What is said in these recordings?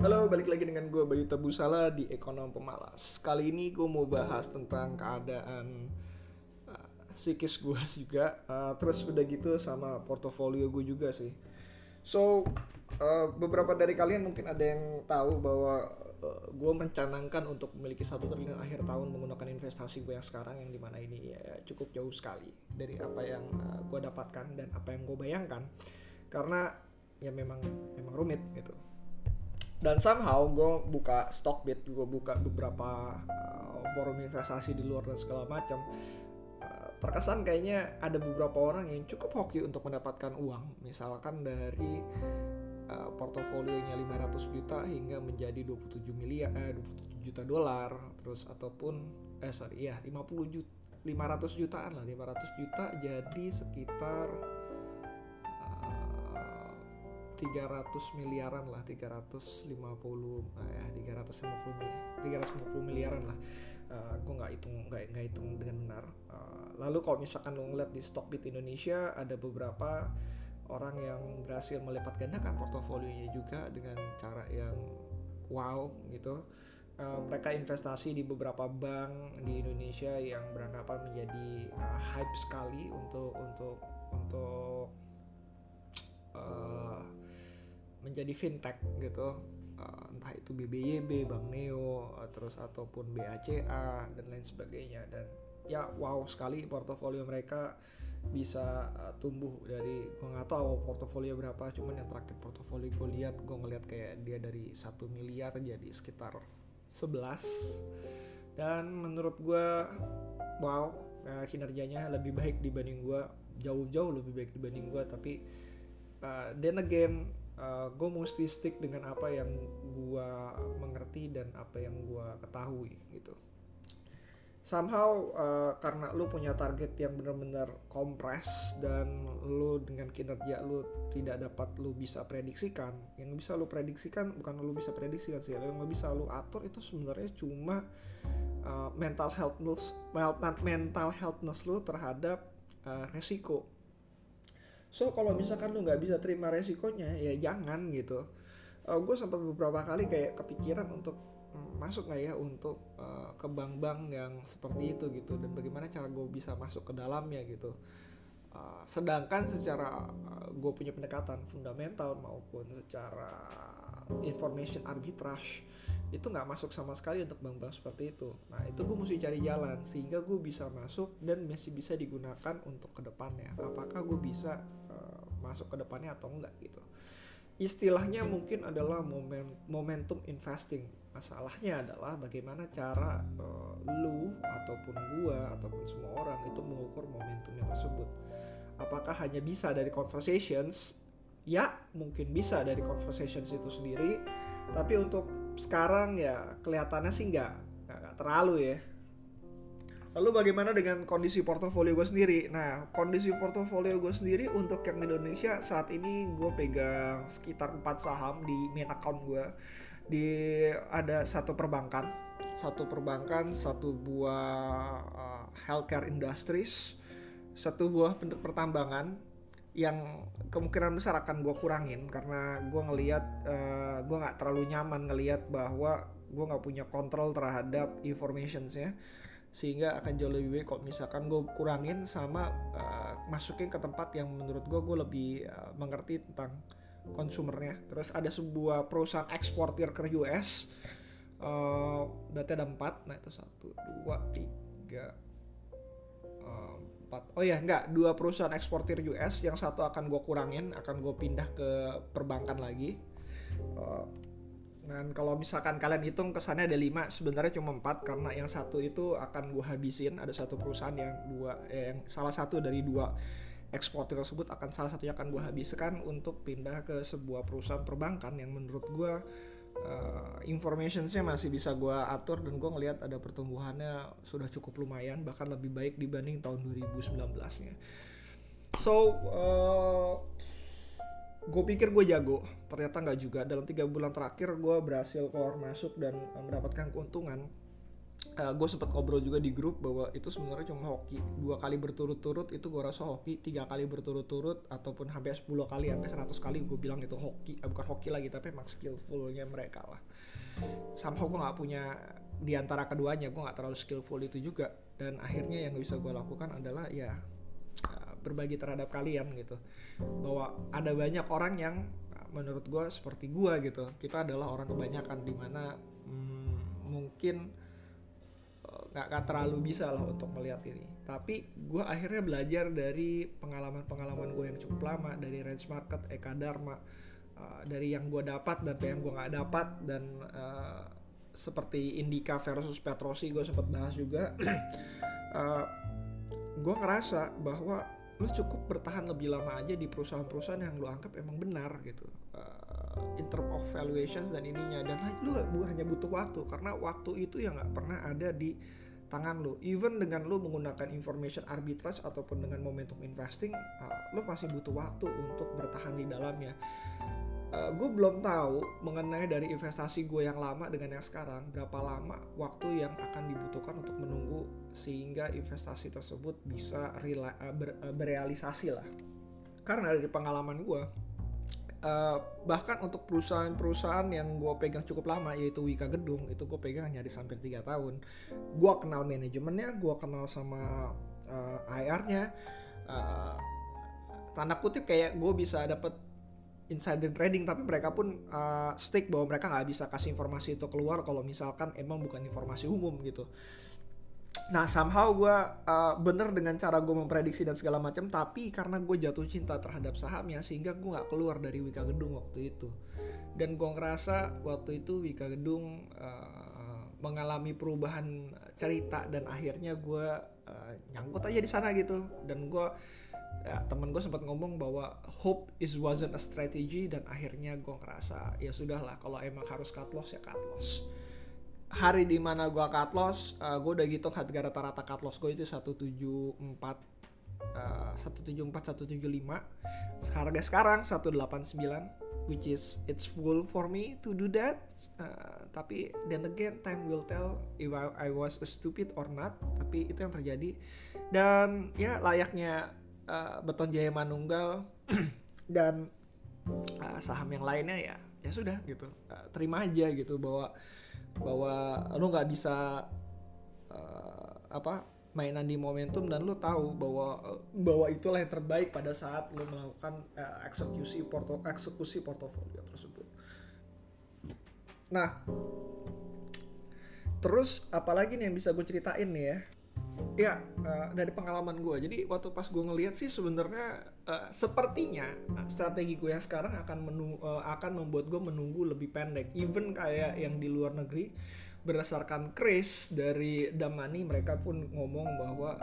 Halo, balik lagi dengan gue Bayuta Busala di Ekonom Pemalas. Kali ini gue mau bahas tentang keadaan psikis gue juga, terus udah gitu sama portofolio gue juga sih. So, beberapa dari kalian mungkin ada yang tahu bahwa gue mencanangkan untuk memiliki 1 triliun akhir tahun menggunakan investasi gue yang sekarang, yang dimana ini ya, cukup jauh sekali dari apa yang gue dapatkan dan apa yang gue bayangkan, karena ya memang rumit gitu. Dan somehow gue buka Stockbit, gue buka beberapa forum investasi di luar dan segala macam. Terkesan kayaknya ada beberapa orang yang cukup hoki untuk mendapatkan uang, misalkan dari portofolionya 500 juta hingga menjadi 27 juta dolar, terus ataupun 50 juta, 500 jutaan lah, 500 juta jadi sekitar 300 miliaran lah, 350 miliaran lah. Gue nggak hitung dengan benar. Lalu kalau misalkan lo ngeliat di Stockbit Indonesia, ada beberapa orang yang berhasil melipat gandakan portofolionya juga dengan cara yang wow gitu. Mereka investasi di beberapa bank di Indonesia yang beranggapan menjadi hype sekali untuk menjadi fintech gitu, entah itu BBYB, Bank Neo, terus ataupun BACA dan lain sebagainya. Dan ya wow sekali portofolio mereka bisa tumbuh dari, gue nggak tahu portofolio berapa, cuman yang terakhir portofolio gue ngeliat kayak dia dari 1 miliar jadi sekitar 11, dan menurut gue wow, kinerjanya lebih baik dibanding gue, jauh-jauh lebih baik dibanding gue. Tapi then again, gue mesti stick dengan apa yang gue mengerti dan apa yang gue ketahui gitu. Somehow karena lu punya target yang benar-benar kompres dan lu dengan kinerja lu tidak dapat lu bisa prediksikan, yang bisa lu prediksikan yang bisa lu atur itu sebenarnya cuma mental healthness lu terhadap resiko. So kalau misalkan lu nggak bisa terima resikonya, ya jangan gitu. Gue sempat beberapa kali kayak kepikiran untuk masuk nggak ya untuk ke bank-bank yang seperti itu gitu, dan bagaimana cara gue bisa masuk ke dalamnya gitu. Sedangkan secara gue punya pendekatan fundamental maupun secara information arbitrage itu nggak masuk sama sekali untuk bank-bank seperti itu. Nah itu gue mesti cari jalan sehingga gue bisa masuk dan masih bisa digunakan untuk kedepannya. Apakah gue bisa masuk kedepannya atau enggak gitu. Istilahnya mungkin adalah momentum investing. Masalahnya adalah bagaimana cara lu ataupun gua ataupun semua orang itu mengukur momentumnya tersebut. Apakah hanya bisa dari conversations? Ya mungkin bisa dari conversations itu sendiri. Tapi untuk sekarang ya kelihatannya sih nggak terlalu ya. Lalu bagaimana dengan kondisi portofolio gue sendiri? Nah, kondisi portofolio gue sendiri untuk yang Indonesia saat ini gue pegang sekitar 4 saham di main account gue. Ada satu perbankan, satu buah healthcare industries, satu buah pertambangan yang kemungkinan besar akan gue kurangin karena gue ngelihat gue nggak terlalu nyaman ngelihat bahwa gue nggak punya kontrol terhadap informationsnya, sehingga akan jauh lebih baik kalau misalkan gue kurangin sama masukin ke tempat yang menurut gue lebih mengerti tentang konsumernya. Terus ada sebuah perusahaan eksportir ke US, berarti ada 4. Nah itu 1, 2, 3, 4. Oh ya enggak, 2 perusahaan eksportir US, yang satu akan gue kurangin, akan gue pindah ke perbankan lagi. Dan kalau misalkan kalian hitung kesannya ada 5, sebenarnya cuma 4 karena yang satu itu akan gue habisin. Ada satu perusahaan yang salah satu dari 2 eksportir tersebut salah satunya akan gue habiskan untuk pindah ke sebuah perusahaan perbankan yang menurut gue informationsnya masih bisa gue atur, dan gue ngelihat ada pertumbuhannya sudah cukup lumayan, bahkan lebih baik dibanding tahun 2019-nya. So gue pikir gue jago, ternyata nggak juga. Dalam 3 bulan terakhir gue berhasil keluar masuk dan mendapatkan keuntungan gue sempat ngobrol juga di grup bahwa itu sebenarnya cuma hoki 2 kali berturut-turut, itu gue rasa hoki 3 kali berturut-turut ataupun hampir 10 kali sampai 100 kali gue bilang itu hoki, bukan hoki lagi tapi emang skillful-nya mereka lah. Somehow gue gak punya di antara keduanya, gue gak terlalu skillful itu juga, dan akhirnya yang bisa gue lakukan adalah ya berbagi terhadap kalian gitu, bahwa ada banyak orang yang menurut gue seperti gue gitu, kita adalah orang kebanyakan dimana mungkin gak terlalu bisa lah untuk melihat ini. Tapi gue akhirnya belajar dari pengalaman-pengalaman gue yang cukup lama, dari range market, Eka Dharma, dari yang gue dapat dan yang gue gak dapat, dan seperti Indica versus Petrosi gue sempat bahas juga. Gue ngerasa bahwa lu cukup bertahan lebih lama aja di perusahaan-perusahaan yang lu anggap emang benar gitu, in term of valuations dan ininya, dan lu hanya butuh waktu karena waktu itu ya nggak pernah ada di tangan lu. Even dengan lu menggunakan information arbitrage ataupun dengan momentum investing, lu masih butuh waktu untuk bertahan di dalamnya. Gue belum tahu mengenai dari investasi gue yang lama dengan yang sekarang berapa lama waktu yang akan dibutuhkan untuk menunggu sehingga investasi tersebut bisa berealisasi lah. Karena dari pengalaman gue, bahkan untuk perusahaan-perusahaan yang gue pegang cukup lama, yaitu Wika Gedung, itu gue pegang nyaris hampir 3 tahun. Gue kenal manajemennya, gue kenal sama IR-nya. Tanda kutip kayak gue bisa dapet insider trading, tapi mereka pun stick bahwa mereka gak bisa kasih informasi itu keluar kalau misalkan emang bukan informasi umum gitu. Nah, somehow gue bener dengan cara gue memprediksi dan segala macam, tapi karena gue jatuh cinta terhadap sahamnya sehingga gue gak keluar dari Wika Gedung waktu itu. Dan gue ngerasa waktu itu Wika Gedung mengalami perubahan cerita, dan akhirnya gue nyangkut aja di sana gitu. Dan gue, ya, temen gue sempat ngomong bahwa hope wasn't a strategy, dan akhirnya gue ngerasa ya sudahlah, kalau emang harus cut loss ya cut loss. Hari dimana gue cut loss, gue udah gitu harga rata-rata cut loss gue itu 174, 175. Harga sekarang 189, which is it's full for me to do that. Tapi then again time will tell if I was stupid or not. Tapi itu yang terjadi. Dan ya layaknya Beton Jaya Manunggal dan saham yang lainnya ya sudah gitu, terima aja gitu bahwa lu nggak bisa mainan di momentum, dan lu tahu bahwa itulah yang terbaik pada saat lu melakukan eksekusi portofolio tersebut. Nah, terus apalagi nih yang bisa gue ceritain nih ya? Ya, dari pengalaman gue. Jadi waktu pas gue ngelihat sih sebenarnya sepertinya strategi gue yang sekarang akan membuat gue menunggu lebih pendek. Even kayak yang di luar negeri, berdasarkan Chris dari Damani, mereka pun ngomong bahwa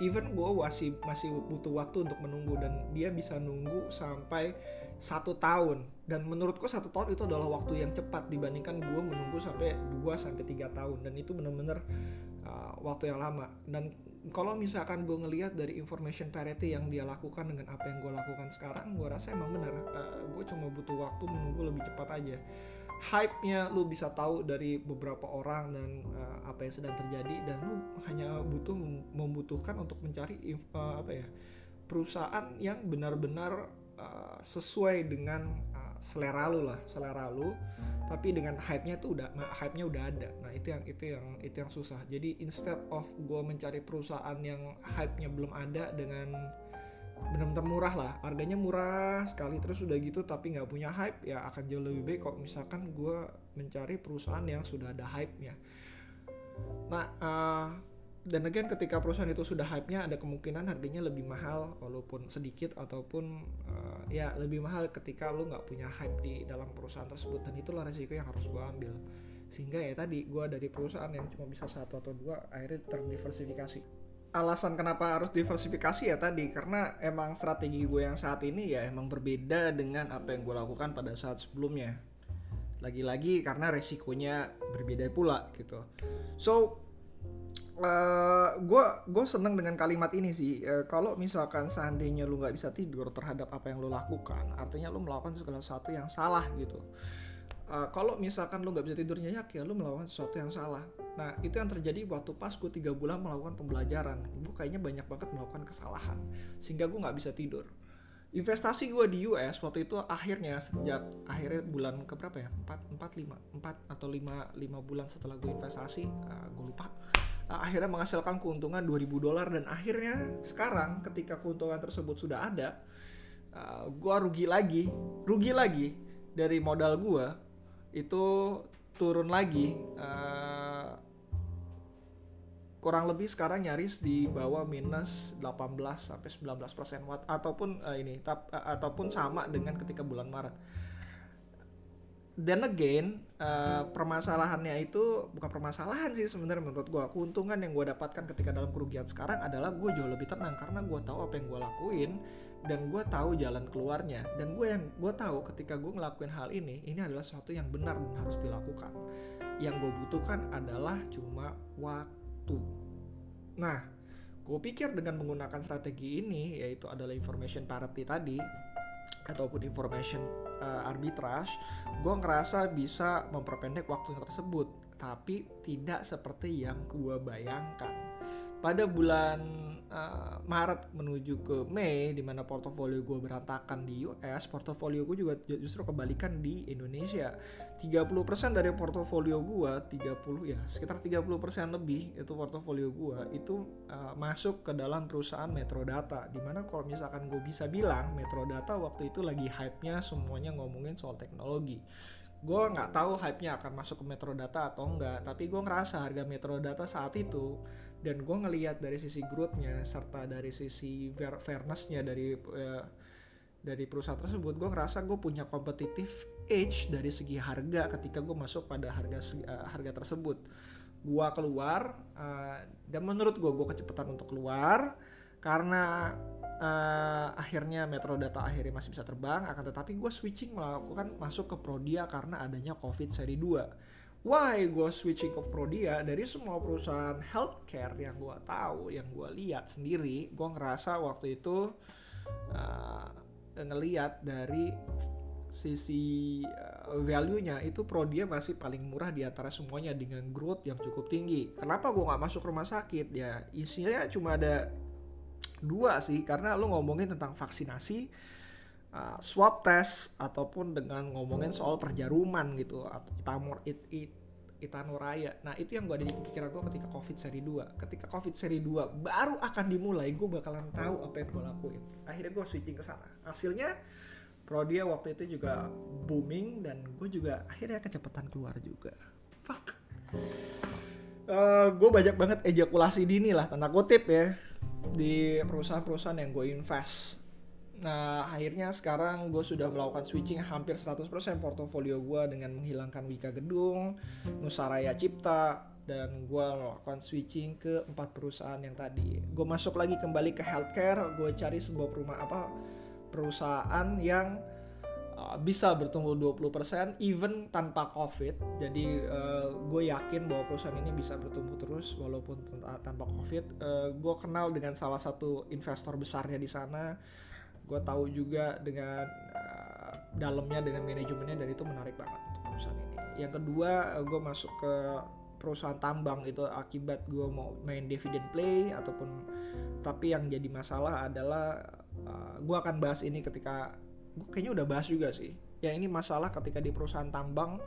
even gue masih butuh waktu untuk menunggu, dan dia bisa nunggu sampai 1 tahun. Dan menurutku 1 tahun itu adalah waktu yang cepat dibandingkan gue menunggu sampai 2-3 tahun, dan itu benar-benar waktu yang lama. Dan kalau misalkan gue ngelihat dari information parity yang dia lakukan dengan apa yang gue lakukan sekarang, gue rasa emang benar. Gue cuma butuh waktu menunggu lebih cepat aja. Hype-nya lu bisa tahu dari beberapa orang dan apa yang sedang terjadi, dan lu hanya membutuhkan untuk mencari perusahaan yang benar-benar sesuai dengan selera lu, tapi dengan hype-nya udah ada. Nah, itu yang susah. Jadi instead of gue mencari perusahaan yang hype-nya belum ada dengan benar-benar murah lah, harganya murah sekali terus udah gitu tapi nggak punya hype, ya akan jauh lebih baik kalau misalkan gue mencari perusahaan yang sudah ada hype-nya. Nah, dan again ketika perusahaan itu sudah hype-nya, ada kemungkinan harganya lebih mahal walaupun sedikit, ataupun ya lebih mahal ketika lu nggak punya hype di dalam perusahaan tersebut. Dan itulah resiko yang harus gue ambil, sehingga ya tadi gue dari perusahaan yang cuma bisa 1 atau 2 akhirnya terdiversifikasi. Alasan kenapa harus diversifikasi ya tadi, karena emang strategi gue yang saat ini ya emang berbeda dengan apa yang gue lakukan pada saat sebelumnya, lagi-lagi karena resikonya berbeda pula gitu. So gue seneng dengan kalimat ini sih. Kalau misalkan seandainya lu nggak bisa tidur terhadap apa yang lu lakukan, artinya lu melakukan segala sesuatu yang salah gitu. Kalau misalkan lo nggak bisa tidurnya nyenyak, ya lo melakukan sesuatu yang salah. Nah, itu yang terjadi waktu pas gue 3 bulan melakukan pembelajaran. Gue kayaknya banyak banget melakukan kesalahan, sehingga gue nggak bisa tidur. Investasi gue di US waktu itu akhirnya, sejak akhirnya bulan keberapa ya? 4 atau 5 bulan setelah gue investasi, gue lupa. Akhirnya menghasilkan keuntungan $2,000. Dan akhirnya sekarang ketika keuntungan tersebut sudah ada, gue rugi lagi dari modal gue. Itu turun lagi, kurang lebih sekarang nyaris di bawah minus 18-19% ataupun ataupun sama dengan ketika bulan Maret. Then again, permasalahannya itu bukan permasalahan sih sebenarnya menurut gue. Keuntungan yang gue dapatkan ketika dalam kerugian sekarang adalah gue jauh lebih tenang karena gue tahu apa yang gue lakuin dan gue tahu jalan keluarnya. Dan gue tahu ketika gue ngelakuin hal ini adalah sesuatu yang benar dan harus dilakukan. Yang gue butuhkan adalah cuma waktu. Nah, gue pikir dengan menggunakan strategi ini, yaitu adalah information parity tadi, ataupun information arbitrage, gue ngerasa bisa memperpendek waktu tersebut, tapi tidak seperti yang gue bayangkan. Pada bulan Maret menuju ke Mei, di mana portofolio gue berantakan di US, portofolio gue juga justru kebalikan di Indonesia. 30% dari portofolio gue, sekitar 30% lebih itu portofolio gue itu masuk ke dalam perusahaan Metrodata. Dimana kalau misalkan gue bisa bilang, Metrodata waktu itu lagi hype-nya semuanya ngomongin soal teknologi. Gue nggak tahu hype-nya akan masuk ke Metrodata atau enggak, tapi gue ngerasa harga Metrodata saat itu, dan gue ngelihat dari sisi growth-nya serta dari sisi fairness-nya dari perusahaan tersebut, gue ngerasa gue punya competitive edge dari segi harga ketika gue masuk pada harga tersebut. Gue keluar, dan menurut gue kecepatan untuk keluar karena akhirnya Metrodata akhirnya masih bisa terbang. Akan tetapi gue switching melakukan masuk ke Prodia karena adanya COVID seri 2. Why gue switching ke Prodia? Dari semua perusahaan healthcare yang gue tahu, yang gue lihat sendiri, gue ngerasa waktu itu ngelihat dari sisi value-nya itu Prodia masih paling murah di antara semuanya dengan growth yang cukup tinggi. Kenapa gue nggak masuk rumah sakit? Ya isinya cuma ada 2 sih, karena lu ngomongin tentang vaksinasi, swab test, ataupun dengan ngomongin soal perjaruman gitu, atau Itanoraya. Nah, itu yang gue ada di pikiran gue ketika COVID seri 2. Ketika COVID seri 2 baru akan dimulai, gue bakalan tahu apa yang gue lakuin. Akhirnya gue switching ke sana. Hasilnya, Prodia waktu itu juga booming, dan gue juga akhirnya kecepatan keluar juga. Fuck. Gue banyak banget ejakulasi dini lah, tanda kutip ya, di perusahaan-perusahaan yang gue invest. Nah, akhirnya sekarang gue sudah melakukan switching hampir 100% portofolio gue dengan menghilangkan Wika Gedung, Nusaraya Cipta, dan gue melakukan switching ke 4 perusahaan yang tadi. Gue masuk lagi kembali ke healthcare, gue cari sebuah perusahaan yang bisa bertumbuh 20% even tanpa COVID. Jadi gue yakin bahwa perusahaan ini bisa bertumbuh terus walaupun tanpa COVID. Gue kenal dengan salah satu investor besarnya di sana. Gue tahu juga dengan dalamnya, dengan manajemennya, dan itu menarik banget untuk perusahaan ini. Yang kedua, gue masuk ke perusahaan tambang itu akibat gue mau main dividend play tapi yang jadi masalah adalah gue akan bahas ini ketika gue kayaknya udah bahas juga sih. Ya, ini masalah ketika di perusahaan tambang,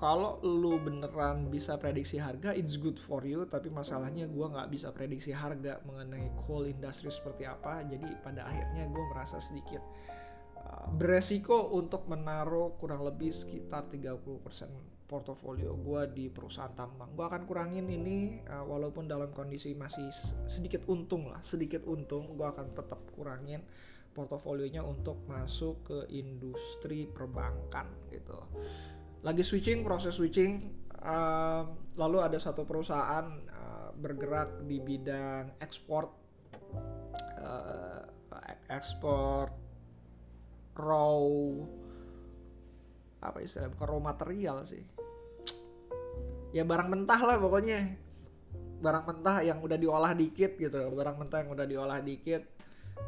kalau lu beneran bisa prediksi harga, it's good for you. Tapi masalahnya gue nggak bisa prediksi harga mengenai coal industry seperti apa. Jadi pada akhirnya gue merasa sedikit beresiko untuk menaruh kurang lebih sekitar 30% portofolio gue di perusahaan tambang. Gue akan kurangin ini, walaupun dalam kondisi masih sedikit untung, gue akan tetap kurangin portofolionya untuk masuk ke industri perbankan gitu. Lagi switching, lalu ada satu perusahaan bergerak di bidang ekspor raw material sih. Ya, barang mentah lah pokoknya. Barang mentah yang udah diolah dikit gitu.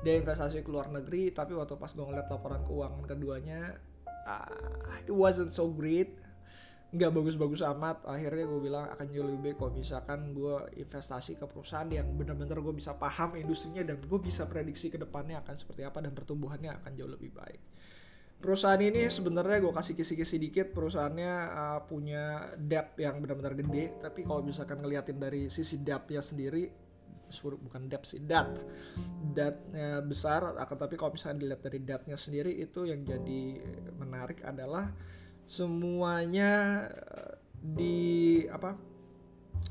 Dia investasi ke luar negeri, tapi waktu pas gue ngeliat laporan keuangan keduanya it wasn't so great, nggak bagus-bagus amat. Akhirnya gue bilang akan jauh lebih baik kalau misalkan gue investasi ke perusahaan yang benar-benar gue bisa paham industrinya dan gue bisa prediksi ke depannya akan seperti apa dan pertumbuhannya akan jauh lebih baik. Perusahaan ini sebenarnya gue kasih kisi-kisi dikit, perusahaannya punya debt yang benar-benar gede, tapi kalau misalkan ngeliatin dari sisi debtnya sendiri, bukan debt sih, datnya besar, akan tapi kalau misalkan dilihat dari datnya sendiri itu yang jadi menarik adalah semuanya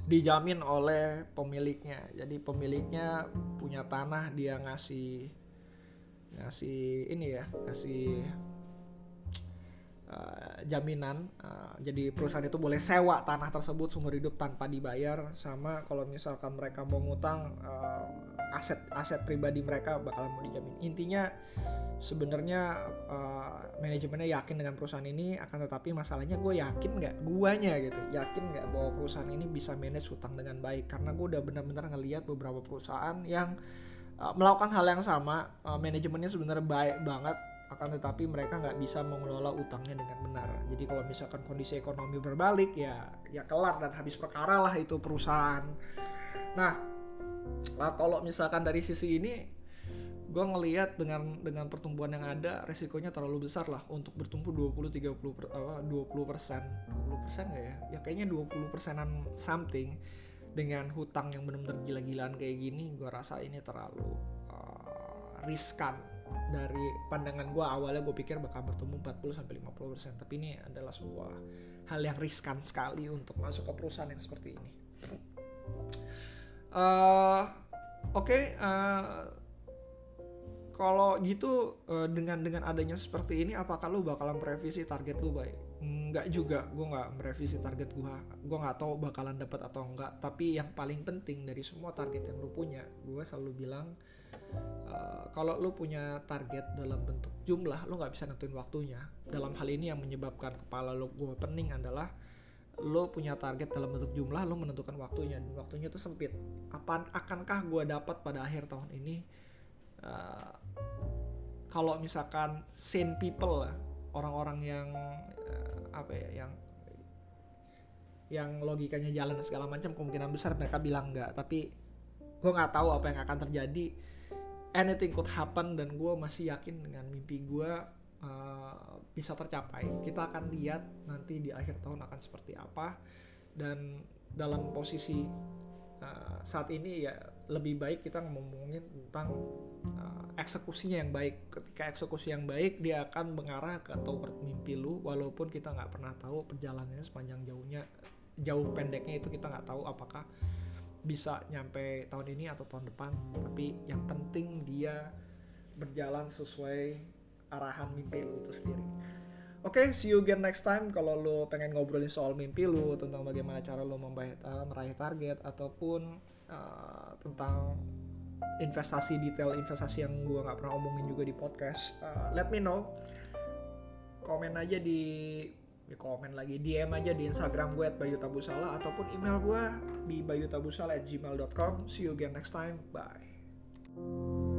dijamin oleh pemiliknya. Jadi pemiliknya punya tanah, dia ngasih jaminan, jadi perusahaan itu boleh sewa tanah tersebut seumur hidup tanpa dibayar. Sama kalau misalkan mereka mau ngutang, aset pribadi mereka bakalan mau dijamin. Intinya sebenarnya manajemennya yakin dengan perusahaan ini, akan tetapi masalahnya gue yakin nggak, guanya gitu, yakin nggak bahwa perusahaan ini bisa manage hutang dengan baik, karena gue udah benar-benar ngelihat beberapa perusahaan yang melakukan hal yang sama, manajemennya sebenarnya baik banget, akan tetapi mereka nggak bisa mengelola utangnya dengan benar. Jadi kalau misalkan kondisi ekonomi berbalik, ya kelar dan habis perkara lah itu perusahaan. Nah kalau misalkan dari sisi ini, gue ngelihat dengan pertumbuhan yang ada, resikonya terlalu besar lah untuk bertumbuh 20% nggak ya? Ya kayaknya 20%-an something dengan hutang yang benar-benar gila-gilaan kayak gini, gue rasa ini terlalu riskan. Dari pandangan gue awalnya gue pikir bakal bertumbuh 40-50%, tapi ini adalah sebuah hal yang riskan sekali untuk masuk ke perusahaan yang seperti ini. Kalau gitu dengan adanya seperti ini, apakah lu bakalan merevisi target lu, Bay? Enggak juga, gue nggak merevisi target gue. Gue nggak tahu bakalan dapat atau enggak. Tapi yang paling penting dari semua target yang lu punya, gue selalu bilang, kalau lu punya target dalam bentuk jumlah, lu nggak bisa nentuin waktunya. Dalam hal ini yang menyebabkan kepala lu gue pening adalah lu punya target dalam bentuk jumlah, lu menentukan waktunya, dan waktunya itu sempit. Akankah gue dapat pada akhir tahun ini? Kalau misalkan sane people lah, orang-orang yang yang logikanya jalan dan segala macam, kemungkinan besar mereka bilang enggak. Tapi gue nggak tahu apa yang akan terjadi. Anything could happen, dan gue masih yakin dengan mimpi gue bisa tercapai. Kita akan lihat nanti di akhir tahun akan seperti apa. Dan dalam posisi saat ini ya lebih baik kita ngomongin tentang eksekusinya yang baik. Ketika eksekusi yang baik, dia akan mengarah ke toward mimpi lu, walaupun kita nggak pernah tahu perjalanannya sepanjang jauh pendeknya itu kita nggak tahu apakah bisa nyampe tahun ini atau tahun depan, tapi yang penting dia berjalan sesuai arahan mimpi lu itu sendiri. Oke, see you again next time. Kalau lu pengen ngobrolin soal mimpi lu, tentang bagaimana cara lu meraih target, ataupun tentang investasi, detail investasi yang gue gak pernah omongin juga di podcast, let me know. Komen aja DM aja di Instagram gue @bayutabusala, ataupun email gue di bayutabusala@gmail.com. See you again next time. Bye.